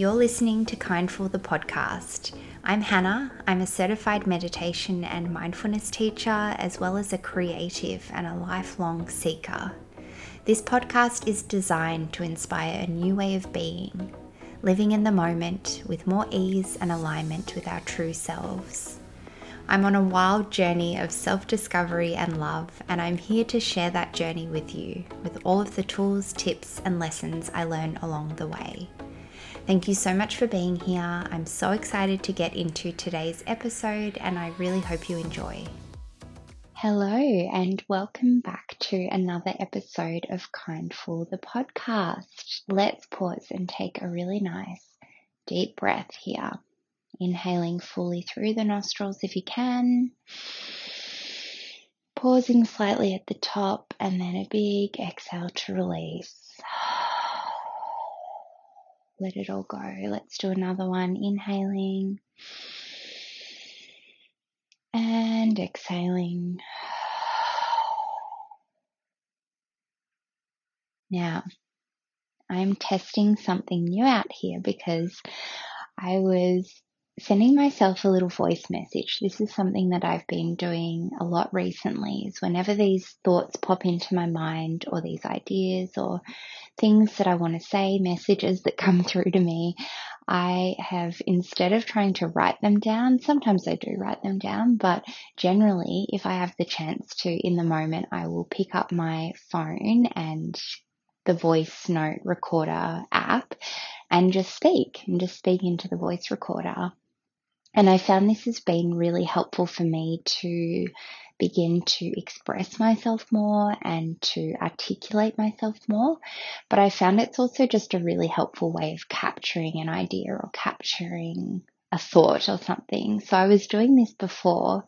You're listening to Kindful, the podcast. I'm Hannah. I'm a certified meditation and mindfulness teacher, as well as a creative and a lifelong seeker. This podcast is designed to inspire a new way of being, living in the moment with more ease and alignment with our true selves. I'm on a wild journey of self-discovery and love, and I'm here to share that journey with you, with all of the tools, tips, and lessons I learn along the way. Thank you so much for being here. I'm so excited to get into today's episode, and I really hope you enjoy. Hello, and welcome back to another episode of Kindful, the podcast. Let's pause and take a really nice deep breath here. Inhaling fully through the nostrils if you can, pausing slightly at the top, and then a big exhale to release. Let it all go. Let's do another one. Inhaling and exhaling. Now, I'm testing something new out here because I was sending myself a little voice message. This is something that I've been doing a lot recently, is whenever these thoughts pop into my mind, or these ideas, or things that I want to say, messages that come through to me, I have, instead of trying to write them down, sometimes I do write them down, but generally if I have the chance to in the moment, I will pick up my phone and the voice note recorder app and just speak into the voice recorder. And I found this has been really helpful for me to begin to express myself more and to articulate myself more. But I found it's also just a really helpful way of capturing an idea or capturing a thought or something. So I was doing this before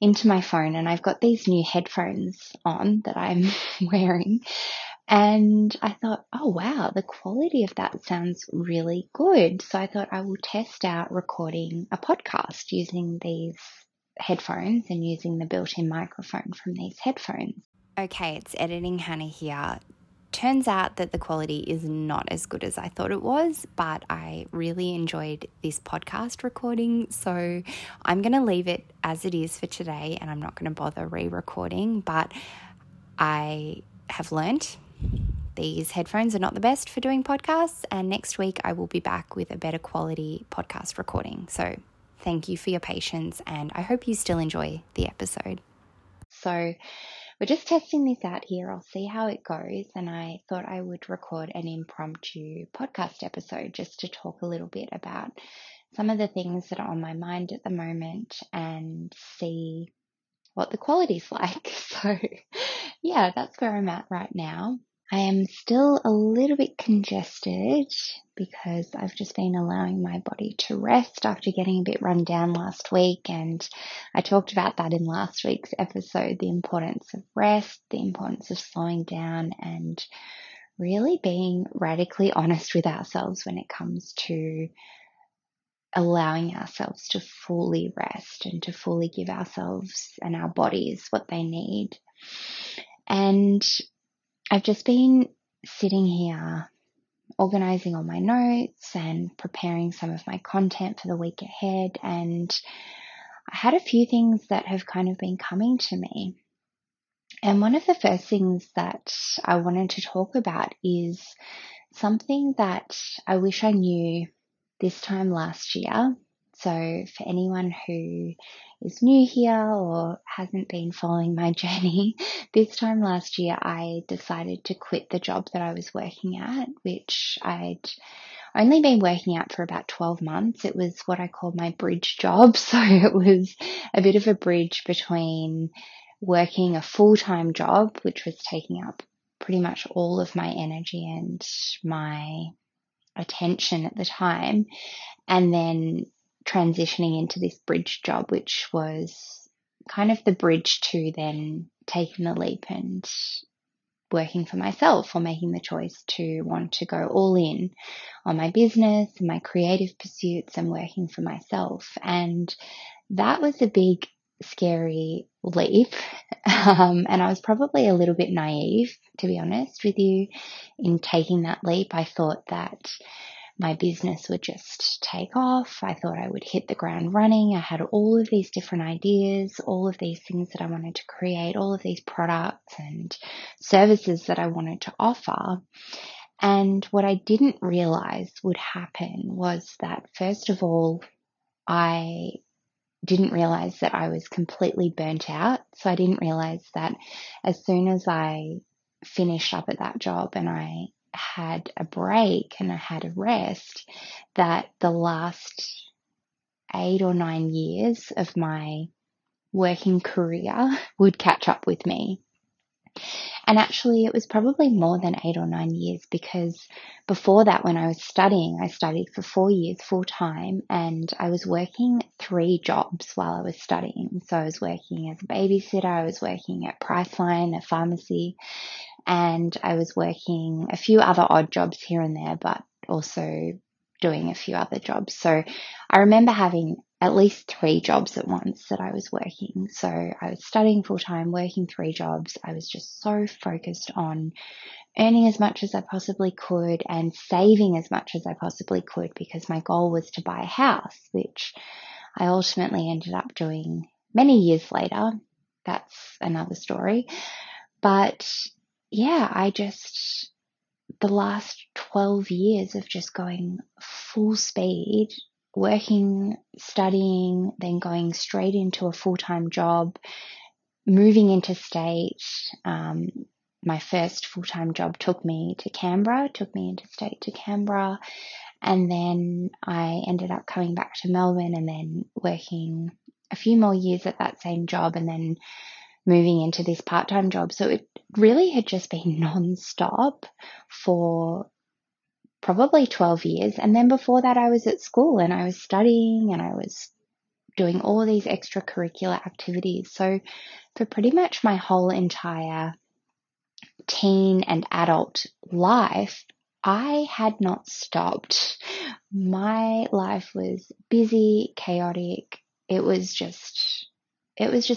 into my phone, and I've got these new headphones on that I'm wearing. And I thought, oh wow, the quality of that sounds really good. So I thought I will test out recording a podcast using these headphones and using the built-in microphone from these headphones. Okay, it's editing Hannah here. Turns out that the quality is not as good as I thought it was, but I really enjoyed this podcast recording, so I'm going to leave it as it is for today, and I'm not going to bother re-recording, but I have learnt these headphones are not the best for doing podcasts, and next week I will be back with a better quality podcast recording. So thank you for your patience, and I hope you still enjoy the episode. So we're just testing this out here. I'll see how it goes, and I thought I would record an impromptu podcast episode just to talk a little bit about some of the things that are on my mind at the moment and see what the quality's like. So yeah, that's where I'm at right now. I am still a little bit congested because I've just been allowing my body to rest after getting a bit run down last week, and I talked about that in last week's episode, the importance of rest, the importance of slowing down, and really being radically honest with ourselves when it comes to allowing ourselves to fully rest and to fully give ourselves and our bodies what they need. And I've just been sitting here organising all my notes and preparing some of my content for the week ahead, and I had a few things that have kind of been coming to me. And one of the first things that I wanted to talk about is something that I wish I knew this time last year. So for anyone who is new here or hasn't been following my journey, this time last year I decided to quit the job that I was working at, which I'd only been working at for about 12 months. It was what I call my bridge job. So it was a bit of a bridge between working a full-time job, which was taking up pretty much all of my energy and my attention at the time, and then transitioning into this bridge job, which was kind of the bridge to then taking the leap and working for myself, or making the choice to want to go all in on my business and my creative pursuits and working for myself. And that was a big, scary leap. And I was probably a little bit naive, to be honest with you, in taking that leap. I thought that my business would just take off. I thought I would hit the ground running. I had all of these different ideas, all of these things that I wanted to create, all of these products and services that I wanted to offer. And what I didn't realize would happen was that, first of all, I didn't realize that I was completely burnt out. So I didn't realize that as soon as I finished up at that job and I had a break and I had a rest, that the last 8 or 9 years of my working career would catch up with me. And actually, it was probably more than 8 or 9 years, because before that, when I was studying, I studied for 4 years full time and I was working 3 jobs while I was studying. So I was working as a babysitter, I was working at Priceline, a pharmacy, and I was working a few other odd jobs here and there, but also doing a few other jobs. So I remember having at least 3 jobs at once that I was working. So I was studying full-time, working 3 jobs. I was just so focused on earning as much as I possibly could and saving as much as I possibly could, because my goal was to buy a house, which I ultimately ended up doing many years later. That's another story. But yeah, I just, the last 12 years of just going full speed, working, studying, then going straight into a full-time job, moving interstate. My first full-time job took me interstate to Canberra. And then I ended up coming back to Melbourne and then working a few more years at that same job and then moving into this part-time job. So it really had just been non-stop for probably 12 years. And then before that, I was at school and I was studying and I was doing all these extracurricular activities. So for pretty much my whole entire teen and adult life, I had not stopped. My life was busy, chaotic. It was just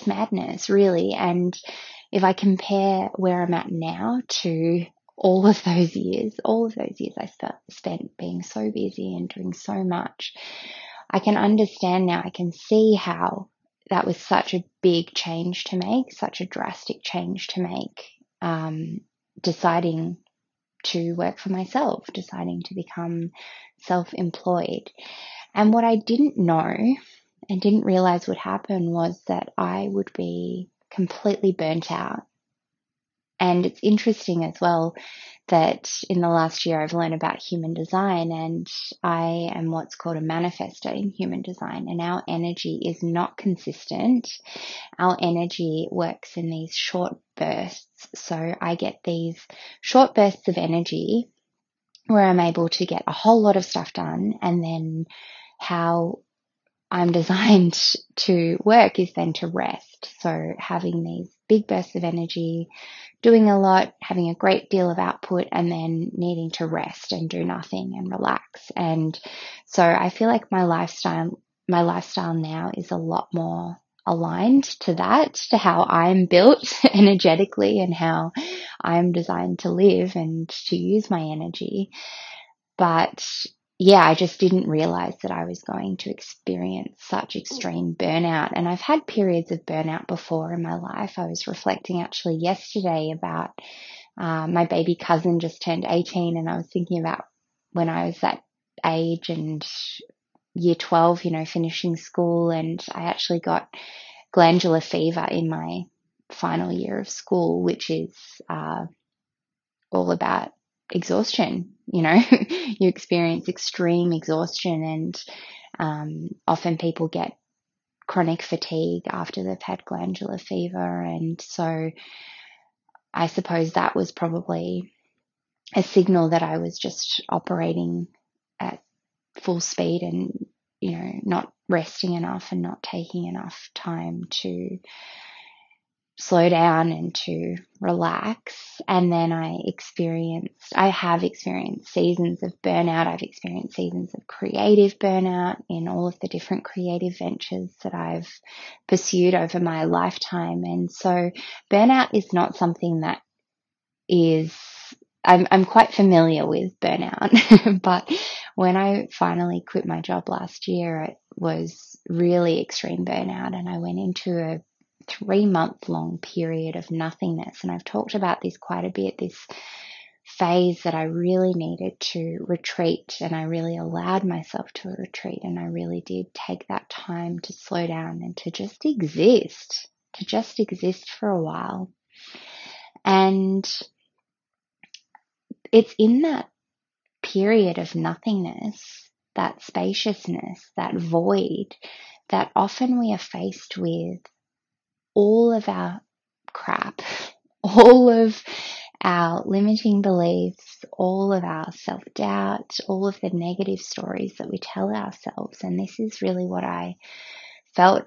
madness, really. And if I compare where I'm at now to all of those years I spent being so busy and doing so much, I can understand now. I can see how that was such a big change to make, such a drastic change to make, deciding to work for myself, deciding to become self-employed. And what I didn't know and didn't realize would happen was that I would be completely burnt out. And it's interesting as well that in the last year I've learned about human design, and I am what's called a manifestor in human design, and our energy is not consistent. Our energy works in these short bursts. So I get these short bursts of energy where I'm able to get a whole lot of stuff done, and then how I'm designed to work is then to rest. So having these big bursts of energy, doing a lot, having a great deal of output, and then needing to rest and do nothing and relax. And so I feel like my lifestyle now is a lot more aligned to that, to how I'm built energetically and how I'm designed to live and to use my energy. But yeah, I just didn't realize that I was going to experience such extreme burnout. And I've had periods of burnout before in my life. I was reflecting actually yesterday about my baby cousin just turned 18, and I was thinking about when I was that age and year 12, you know, finishing school, and I actually got glandular fever in my final year of school, which is all about exhaustion. You know, you experience extreme exhaustion, and often people get chronic fatigue after they've had glandular fever. And so I suppose that was probably a signal that I was just operating at full speed and, you know, not resting enough and not taking enough time to slow down and to relax. And then I have experienced seasons of burnout. I've experienced seasons of creative burnout in all of the different creative ventures that I've pursued over my lifetime. And so burnout is not something that is, I'm quite familiar with burnout, but When I finally quit my job last year, it was really extreme burnout, and I went into a 3-month-long period of nothingness. And I've talked about this quite a bit, this phase that I really needed to retreat, and I really allowed myself to retreat, and I really did take that time to slow down and to just exist for a while. And it's in that period of nothingness, that spaciousness, that void, that often we are faced with all of our crap, all of our limiting beliefs, all of our self-doubt, all of the negative stories that we tell ourselves. And this is really what I felt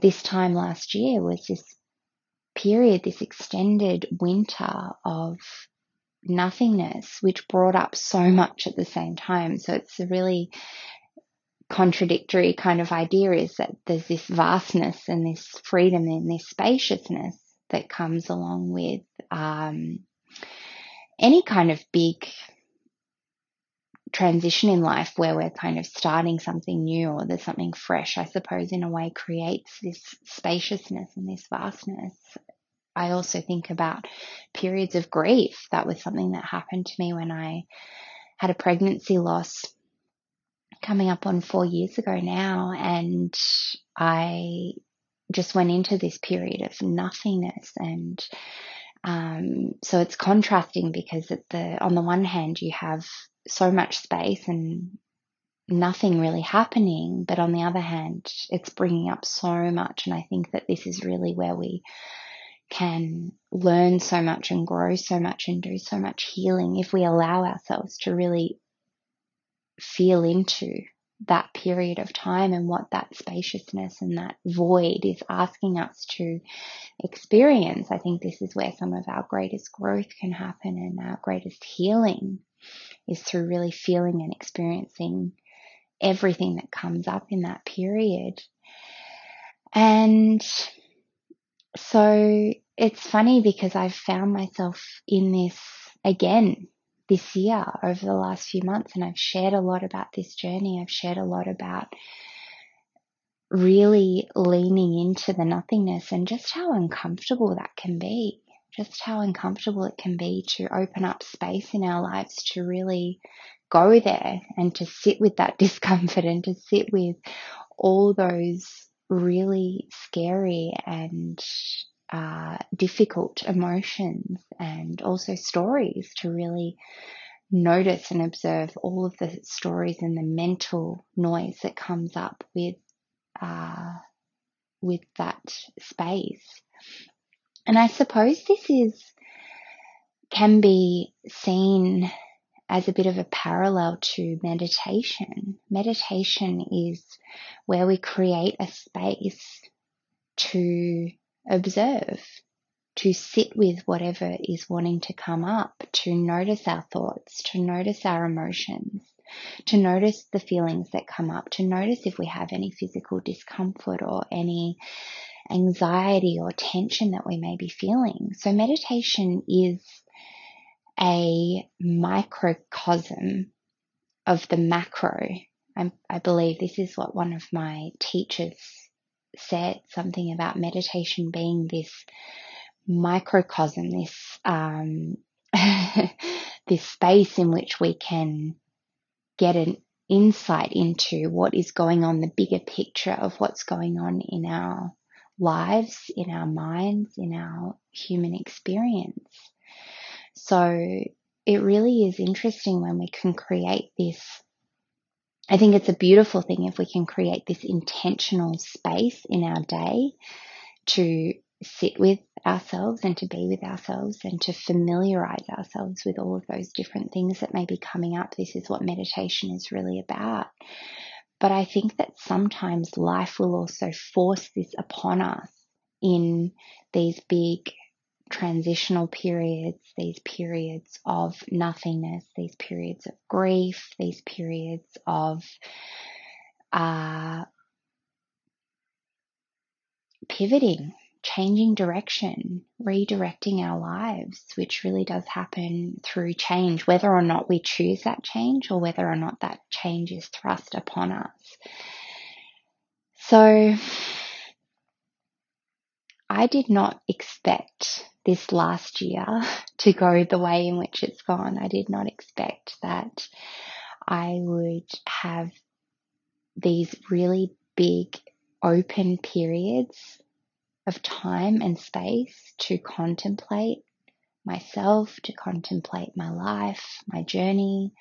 this time last year, was this period, this extended winter of nothingness, which brought up so much at the same time. So it's a really contradictory kind of idea, is that there's this vastness and this freedom and this spaciousness that comes along with any kind of big transition in life where we're kind of starting something new or there's something fresh. I suppose in a way creates this spaciousness and this vastness. I also think about periods of grief. That was something that happened to me when I had a pregnancy loss coming up on 4 years ago now, and I just went into this period of nothingness. And so it's contrasting, because on the one hand you have so much space and nothing really happening, but on the other hand it's bringing up so much. And I think that this is really where we can learn so much and grow so much and do so much healing, if we allow ourselves to really feel into that period of time and what that spaciousness and that void is asking us to experience. I think this is where some of our greatest growth can happen, and our greatest healing is through really feeling and experiencing everything that comes up in that period. And so it's funny, because I've found myself in this again this year over the last few months, and I've shared a lot about this journey. I've shared a lot about really leaning into the nothingness and just how uncomfortable that can be, just how uncomfortable it can be to open up space in our lives to really go there and to sit with that discomfort and to sit with all those really scary and difficult emotions and also stories, to really notice and observe all of the stories and the mental noise that comes up with that space. And I suppose this can be seen as a bit of a parallel to meditation. Meditation is where we create a space to observe, to sit with whatever is wanting to come up, to notice our thoughts, to notice our emotions, to notice the feelings that come up, to notice if we have any physical discomfort or any anxiety or tension that we may be feeling. So meditation is a microcosm of the macro. I believe this is what one of my teachers said, something about meditation being this microcosm, this this space in which we can get an insight into what is going on, the bigger picture of what's going on in our lives, in our minds, in our human experience. So it really is interesting when we can create this. I think it's a beautiful thing if we can create this intentional space in our day to sit with ourselves and to be with ourselves and to familiarize ourselves with all of those different things that may be coming up. This is what meditation is really about. But I think that sometimes life will also force this upon us in these big transitional periods, these periods of nothingness, these periods of grief, these periods of pivoting, changing direction, redirecting our lives, which really does happen through change, whether or not we choose that change or whether or not that change is thrust upon us. So I did not expect this last year to go the way in which it's gone. I did not expect that I would have these really big open periods of time and space to contemplate myself, to contemplate my life, my journey,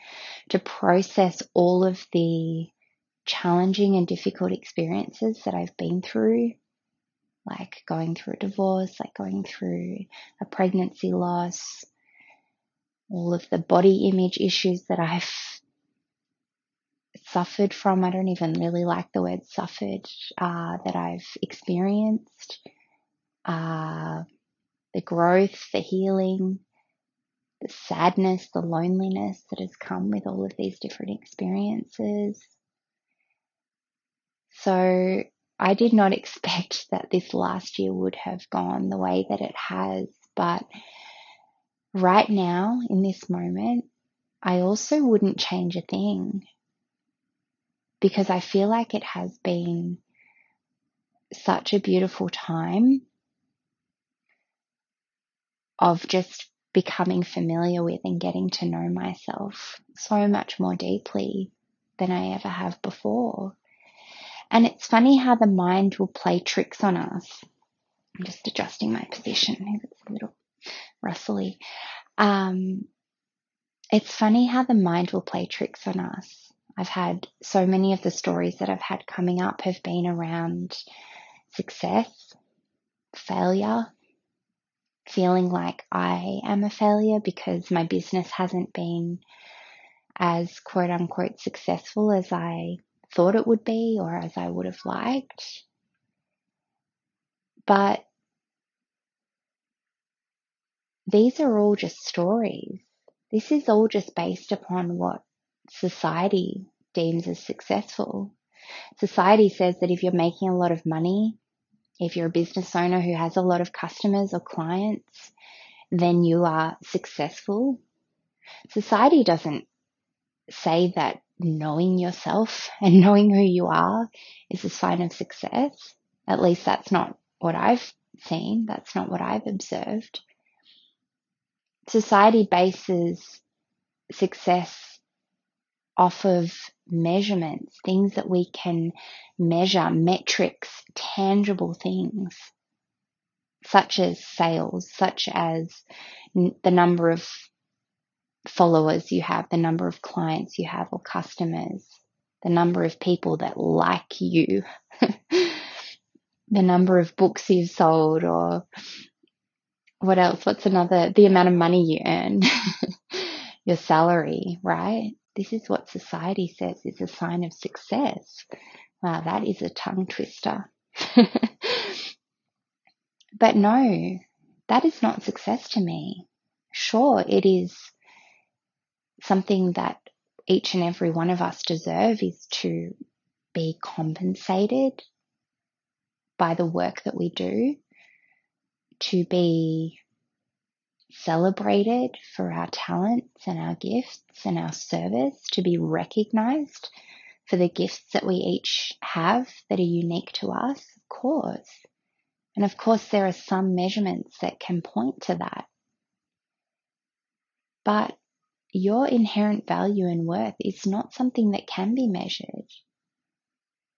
to process all of the challenging and difficult experiences that I've been through, like going through a divorce, like going through a pregnancy loss, all of the body image issues that I've suffered from. I don't even really like the word suffered, that I've experienced, the growth, the healing, the sadness, the loneliness that has come with all of these different experiences. So I did not expect that this last year would have gone the way that it has, but right now in this moment, I also wouldn't change a thing, because I feel like it has been such a beautiful time of just becoming familiar with and getting to know myself so much more deeply than I ever have before. And it's funny how the mind will play tricks on us. I'm just adjusting my position. It's a little rustly. It's funny how the mind will play tricks on us. I've had so many of the stories that I've had coming up have been around success, failure, feeling like I am a failure because my business hasn't been as quote unquote successful as I thought it would be or as I would have liked. But these are all just stories. This is all just based upon what society deems as successful. Society says that if you're making a lot of money, if you're a business owner who has a lot of customers or clients, then you are successful. Society doesn't say that knowing yourself and knowing who you are is a sign of success. At least that's not what I've seen. That's not what I've observed. Society bases success off of measurements, things that we can measure, metrics, tangible things, such as sales, such as the number of followers you have, the number of clients you have or customers, the number of people that like you, the number of books you've sold, or what else? What's another? The amount of money you earn, your salary, right? This is what society says is a sign of success. Wow, that is a tongue twister. But no, that is not success to me. Sure, it is something that each and every one of us deserve, is to be compensated by the work that we do, to be celebrated for our talents and our gifts and our service, to be recognized for the gifts that we each have that are unique to us, of course. And of course, there are some measurements that can point to that. But your inherent value and worth is not something that can be measured.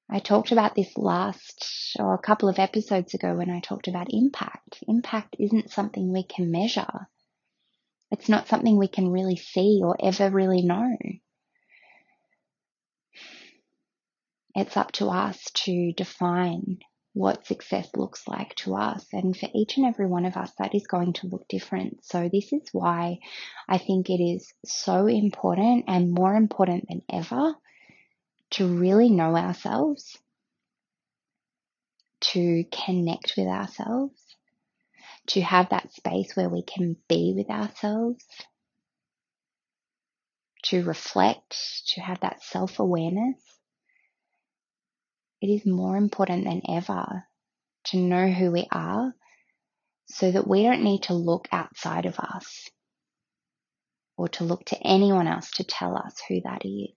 I talked about this a couple of episodes ago when I talked about impact. Impact isn't something we can measure. It's not something we can really see or ever really know. It's up to us to define what success looks like to us. And for each and every one of us, that is going to look different. So this is why I think it is so important, and more important than ever, to really know ourselves, to connect with ourselves, to have that space where we can be with ourselves, to reflect, to have that self-awareness. It is more important than ever to know who we are so that we don't need to look outside of us or to look to anyone else to tell us who that is.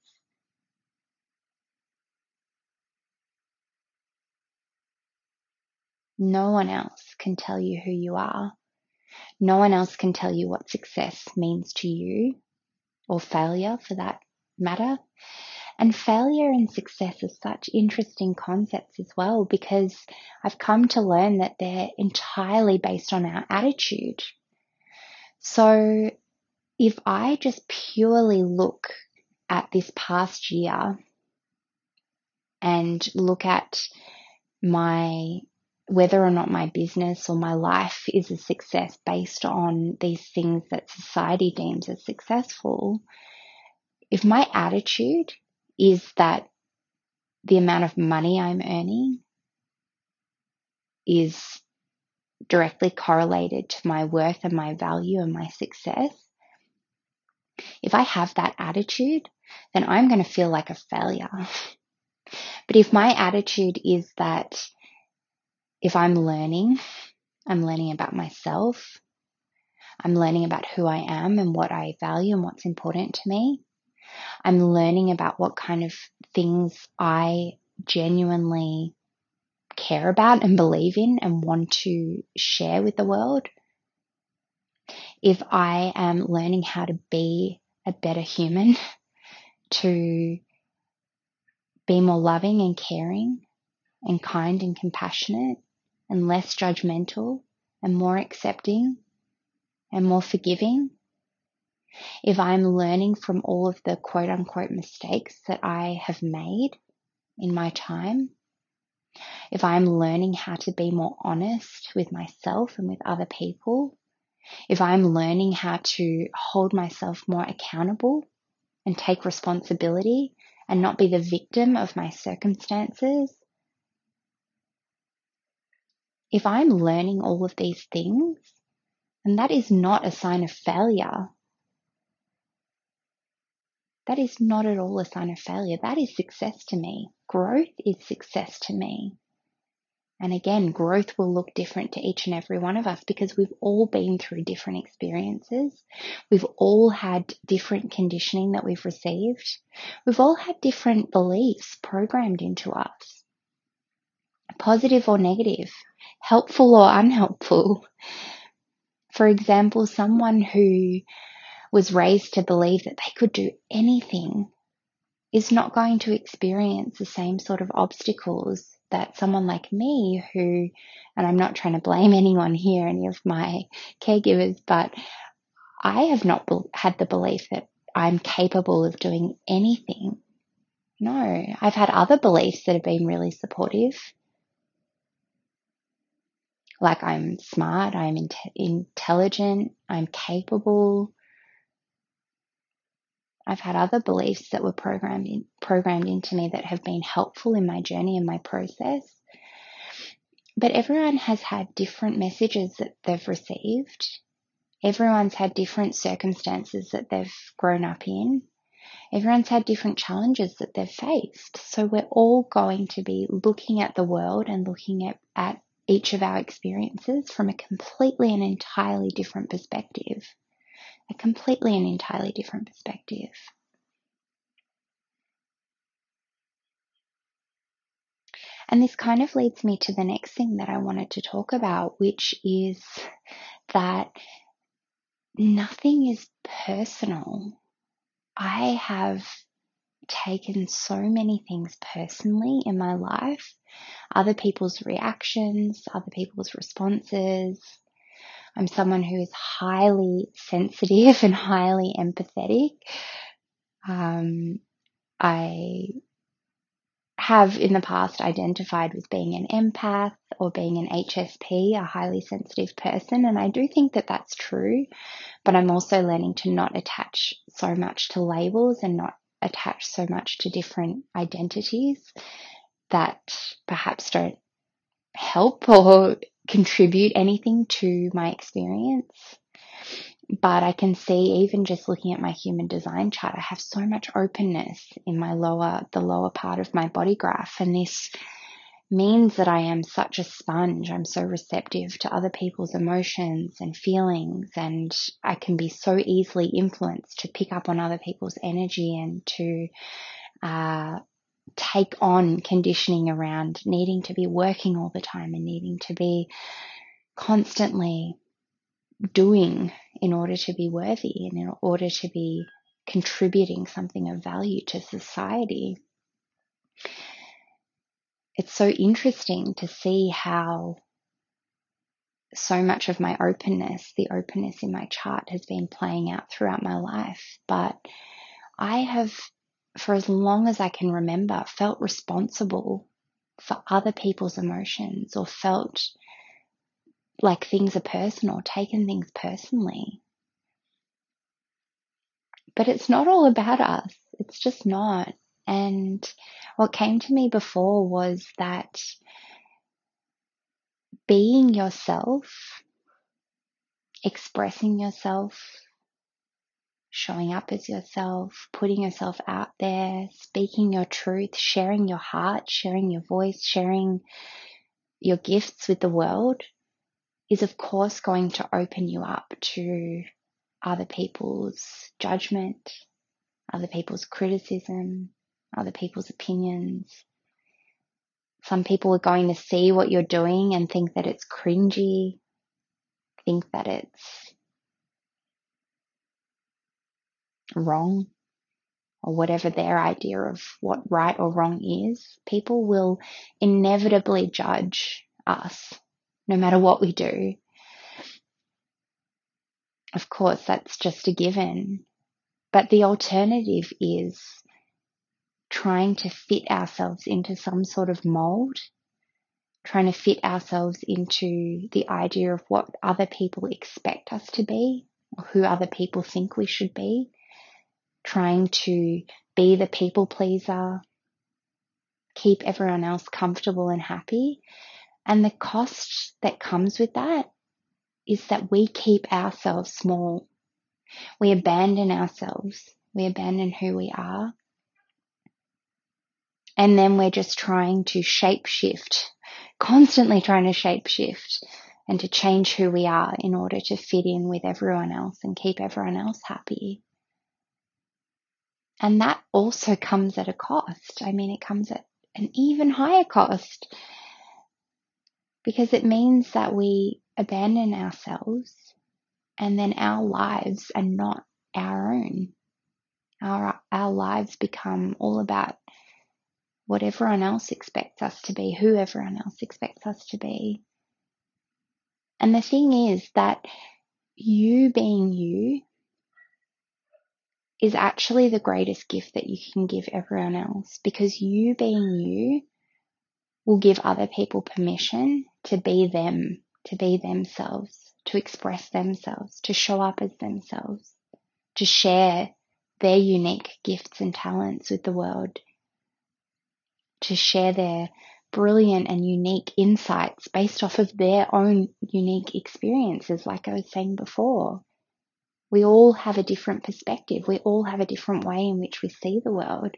No one else can tell you who you are. No one else can tell you what success means to you, or failure for that matter. And failure and success are such interesting concepts as well, because I've come to learn that they're entirely based on our attitude. So if I just purely look at this past year and look at whether or not my business or my life is a success based on these things that society deems as successful, if my attitude is that the amount of money I'm earning is directly correlated to my worth and my value and my success, if I have that attitude, then I'm going to feel like a failure. But if my attitude is that if I'm learning about myself, I'm learning about who I am and what I value and what's important to me, I'm learning about what kind of things I genuinely care about and believe in and want to share with the world, if I am learning how to be a better human, to be more loving and caring and kind and compassionate and less judgmental and more accepting and more forgiving, if I'm learning from all of the quote-unquote mistakes that I have made in my time, if I'm learning how to be more honest with myself and with other people, if I'm learning how to hold myself more accountable and take responsibility and not be the victim of my circumstances, if I'm learning all of these things, and that is not a sign of failure. That is not at all a sign of failure. That is success to me. Growth is success to me. And again, growth will look different to each and every one of us because we've all been through different experiences. We've all had different conditioning that we've received. We've all had different beliefs programmed into us, positive or negative, helpful or unhelpful. For example, someone who was raised to believe that they could do anything is not going to experience the same sort of obstacles that someone like me who, and I'm not trying to blame anyone here, any of my caregivers, but I have not had the belief that I'm capable of doing anything. No, I've had other beliefs that have been really supportive. Like I'm smart, I'm intelligent, I'm capable. I've had other beliefs that were programmed into me that have been helpful in my journey and my process. But everyone has had different messages that they've received. Everyone's had different circumstances that they've grown up in. Everyone's had different challenges that they've faced. So we're all going to be looking at the world and looking at each of our experiences from a completely and entirely different perspective. A completely and entirely different perspective. And this kind of leads me to the next thing that I wanted to talk about, which is that nothing is personal. I have taken so many things personally in my life, other people's reactions, other people's responses. I'm someone who is highly sensitive and highly empathetic. I have in the past identified with being an empath or being an HSP, a highly sensitive person, and I do think that that's true, but I'm also learning to not attach so much to labels and not attach so much to different identities that perhaps don't help or contribute anything to my experience. But I can see, even just looking at my human design chart, I have so much openness in the lower part of my body graph, and this means that I am such a sponge. I'm so receptive to other people's emotions and feelings, and I can be so easily influenced to pick up on other people's energy and to take on conditioning around needing to be working all the time and needing to be constantly doing in order to be worthy and in order to be contributing something of value to society. It's so interesting to see how so much of my openness, the openness in my chart, has been playing out throughout my life. But I have, for as long as I can remember, felt responsible for other people's emotions, or felt like things are personal, taken things personally. But it's not all about us. It's just not. And what came to me before was that being yourself, expressing yourself, showing up as yourself, putting yourself out there, speaking your truth, sharing your heart, sharing your voice, sharing your gifts with the world is of course going to open you up to other people's judgment, other people's criticism, other people's opinions. Some people are going to see what you're doing and think that it's cringy, think that it's wrong, or whatever their idea of what right or wrong is. People will inevitably judge us, no matter what we do. Of course, that's just a given. But the alternative is trying to fit ourselves into some sort of mold, trying to fit ourselves into the idea of what other people expect us to be, or who other people think we should be, trying to be the people pleaser, keep everyone else comfortable and happy. And the cost that comes with that is that we keep ourselves small. We abandon ourselves. We abandon who we are. And then we're just trying to shape shift, constantly trying to shape shift and to change who we are in order to fit in with everyone else and keep everyone else happy. And that also comes at a cost. I mean, it comes at an even higher cost, because it means that we abandon ourselves, and then our lives are not our own. Our lives become all about what everyone else expects us to be, who everyone else expects us to be. And the thing is that you being you is actually the greatest gift that you can give everyone else, because you being you will give other people permission to be them, to be themselves, to express themselves, to show up as themselves, to share their unique gifts and talents with the world, to share their brilliant and unique insights based off of their own unique experiences. Like I was saying before, we all have a different perspective. We all have a different way in which we see the world.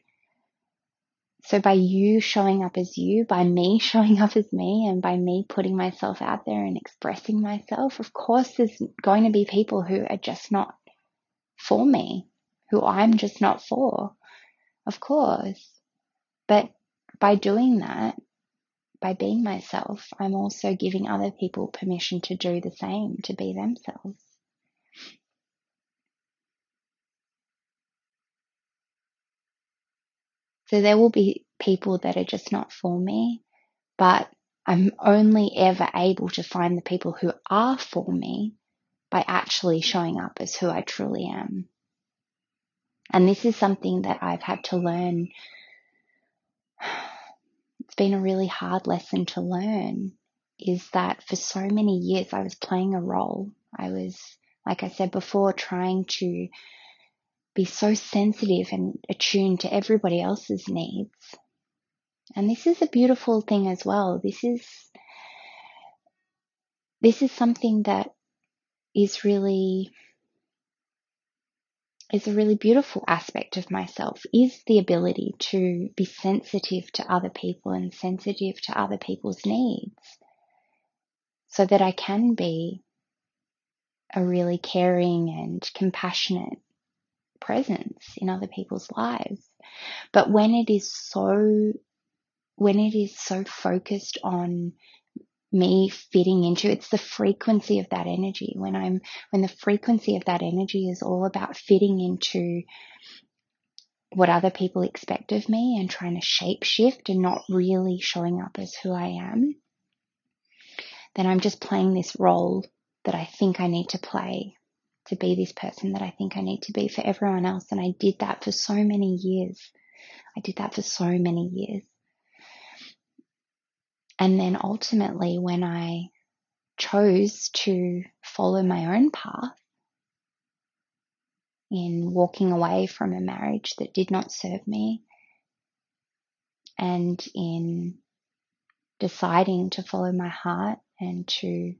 So by you showing up as you, by me showing up as me, and by me putting myself out there and expressing myself, of course there's going to be people who are just not for me, who I'm just not for, of course. But by doing that, by being myself, I'm also giving other people permission to do the same, to be themselves. So there will be people that are just not for me, but I'm only ever able to find the people who are for me by actually showing up as who I truly am. And this is something that I've had to learn. It's been a really hard lesson to learn, is that for so many years I was playing a role. I was, like I said before, trying to be so sensitive and attuned to everybody else's needs. And this is a beautiful thing as well. This is something that is really is a really beautiful aspect of myself, is the ability to be sensitive to other people and sensitive to other people's needs, so that I can be a really caring and compassionate presence in other people's lives. But when it is so focused on me fitting into, it's the frequency of that energy. When the frequency of that energy is all about fitting into what other people expect of me and trying to shape shift and not really showing up as who I am, then I'm just playing this role that I think I need to play to be this person that I think I need to be for everyone else. And I did that for so many years. And then ultimately, when I chose to follow my own path in walking away from a marriage that did not serve me, and in deciding to follow my heart and to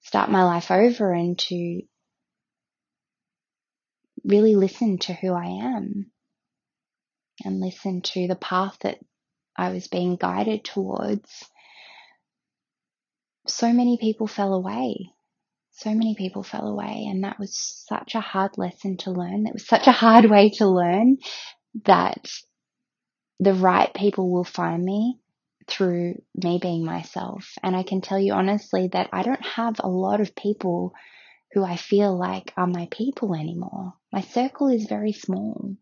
start my life over and to really listen to who I am and listen to the path that I was being guided towards, so many people fell away, and that was such a hard lesson to learn. That was such a hard way to learn that the right people will find me through me being myself. And I can tell you honestly that I don't have a lot of people who I feel like are my people anymore. My circle is very small.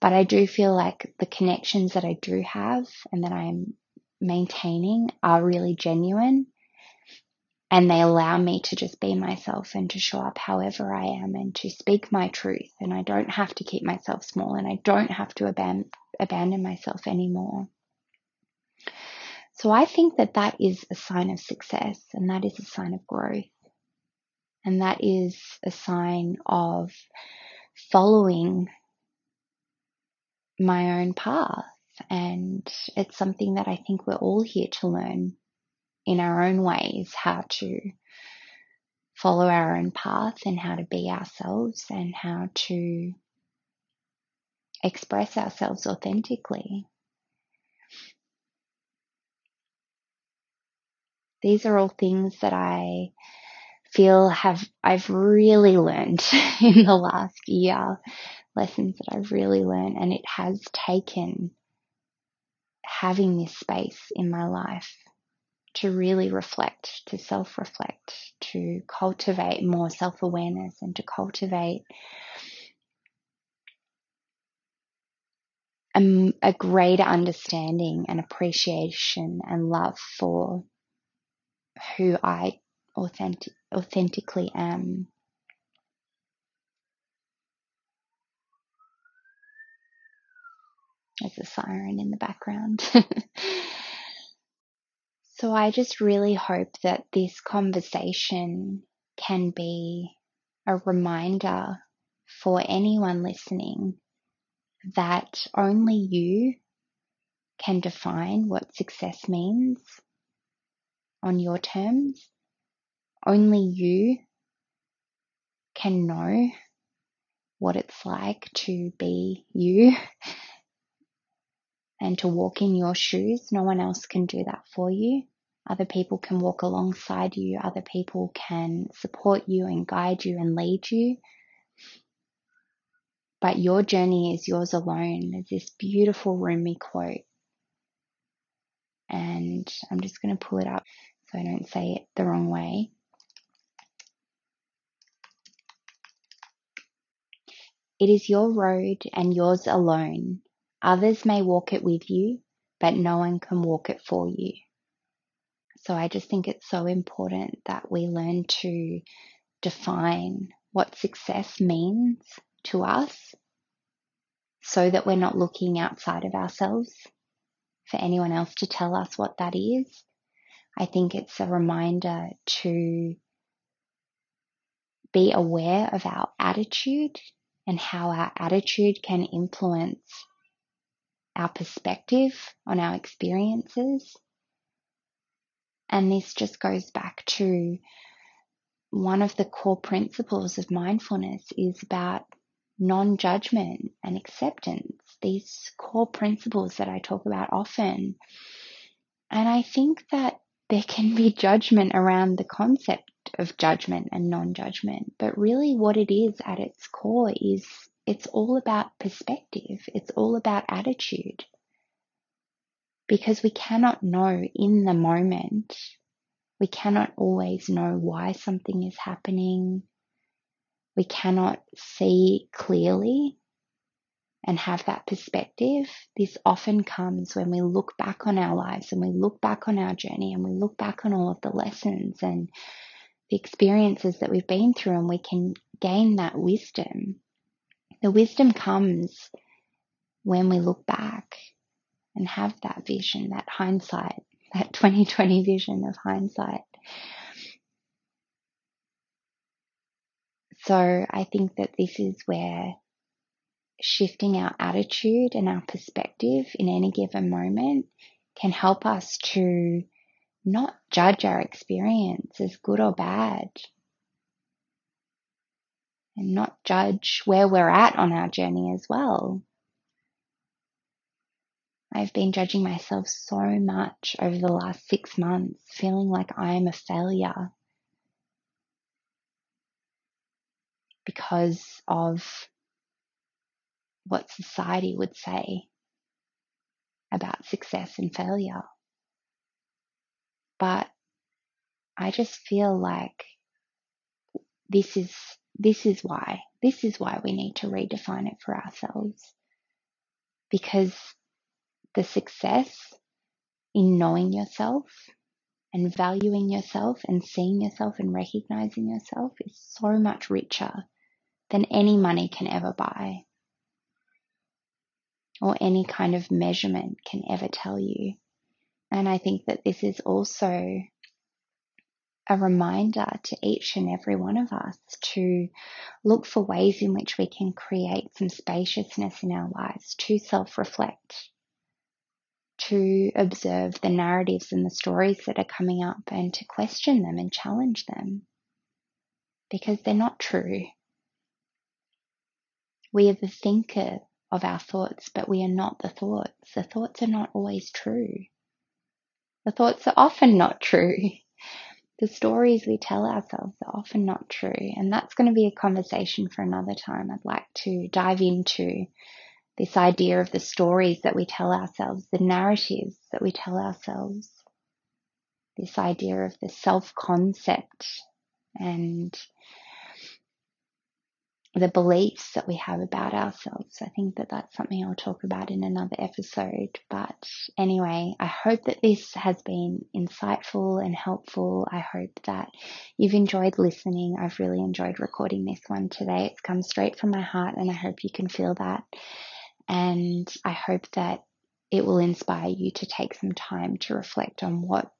But I do feel like the connections that I do have and that I'm maintaining are really genuine, and they allow me to just be myself and to show up however I am and to speak my truth. And I don't have to keep myself small, and I don't have to abandon myself anymore. So I think that is a sign of success, and that is a sign of growth, and that is a sign of following my own path. And it's something that I think we're all here to learn in our own ways, how to follow our own path and how to be ourselves and how to express ourselves authentically. These are all things that I feel I've really learned in the last year. Lessons that I've really learned, and it has taken having this space in my life to really reflect, to self-reflect, to cultivate more self-awareness, and to cultivate a greater understanding and appreciation and love for who I authentically am. There's a siren in the background. So I just really hope that this conversation can be a reminder for anyone listening that only you can define what success means on your terms. Only you can know what it's like to be you. And to walk in your shoes, no one else can do that for you. Other people can walk alongside you. Other people can support you and guide you and lead you. But your journey is yours alone. There's this beautiful Rumi quote. And I'm just going to pull it up so I don't say it the wrong way. It is your road and yours alone. Others may walk it with you, but no one can walk it for you. So I just think it's so important that we learn to define what success means to us, so that we're not looking outside of ourselves for anyone else to tell us what that is. I think it's a reminder to be aware of our attitude and how our attitude can influence our perspective on our experiences. And this just goes back to one of the core principles of mindfulness is about non-judgment and acceptance, these core principles that I talk about often. And I think that there can be judgment around the concept of judgment and non-judgment, but really what it is at its core is it's all about perspective. It's all about attitude, because we cannot know in the moment. We cannot always know why something is happening. We cannot see clearly and have that perspective. This often comes when we look back on our lives and we look back on our journey and we look back on all of the lessons and the experiences that we've been through, and we can gain that wisdom. The wisdom comes when we look back and have that vision, that hindsight, that 20/20 vision of hindsight. So I think that this is where shifting our attitude and our perspective in any given moment can help us to not judge our experience as good or bad, and not judge where we're at on our journey as well. I've been judging myself so much over the last 6 months, feeling like I am a failure because of what society would say about success and failure. But I just feel like this is why we need to redefine it for ourselves, because the success in knowing yourself and valuing yourself and seeing yourself and recognizing yourself is so much richer than any money can ever buy, or any kind of measurement can ever tell you. And I think that this is also a reminder to each and every one of us to look for ways in which we can create some spaciousness in our lives, to self-reflect, to observe the narratives and the stories that are coming up and to question them and challenge them, because they're not true. We are the thinker of our thoughts, but we are not the thoughts. The thoughts are not always true. The thoughts are often not true. The stories we tell ourselves are often not true. And that's going to be a conversation for another time. I'd like to dive into this idea of the stories that we tell ourselves, the narratives that we tell ourselves, this idea of the self-concept and the beliefs that we have about ourselves. I think that that's something I'll talk about in another episode. But anyway, I hope that this has been insightful and helpful. I hope that you've enjoyed listening. I've really enjoyed recording this one today. It's come straight from my heart, and I hope you can feel that. And I hope that it will inspire you to take some time to reflect on what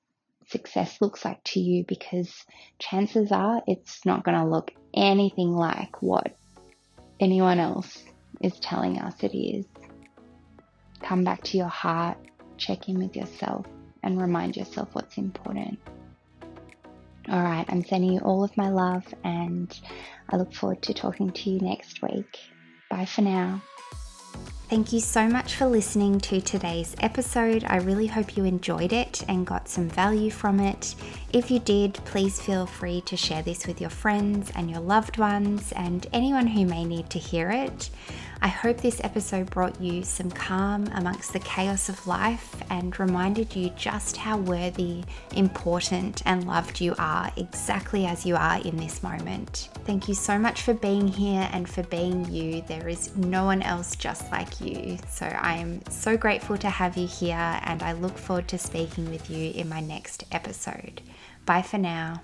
success looks like to you, because chances are it's not going to look anything like what anyone else is telling us it is. Come back to your heart, check in with yourself, and remind yourself what's important. All right, I'm sending you all of my love, and I look forward to talking to you next week. Bye for now. Thank you so much for listening to today's episode. I really hope you enjoyed it and got some value from it. If you did, please feel free to share this with your friends and your loved ones and anyone who may need to hear it. I hope this episode brought you some calm amongst the chaos of life and reminded you just how worthy, important, and loved you are, exactly as you are in this moment. Thank you so much for being here and for being you. There is no one else just like you. So I am so grateful to have you here, and I look forward to speaking with you in my next episode. Bye for now.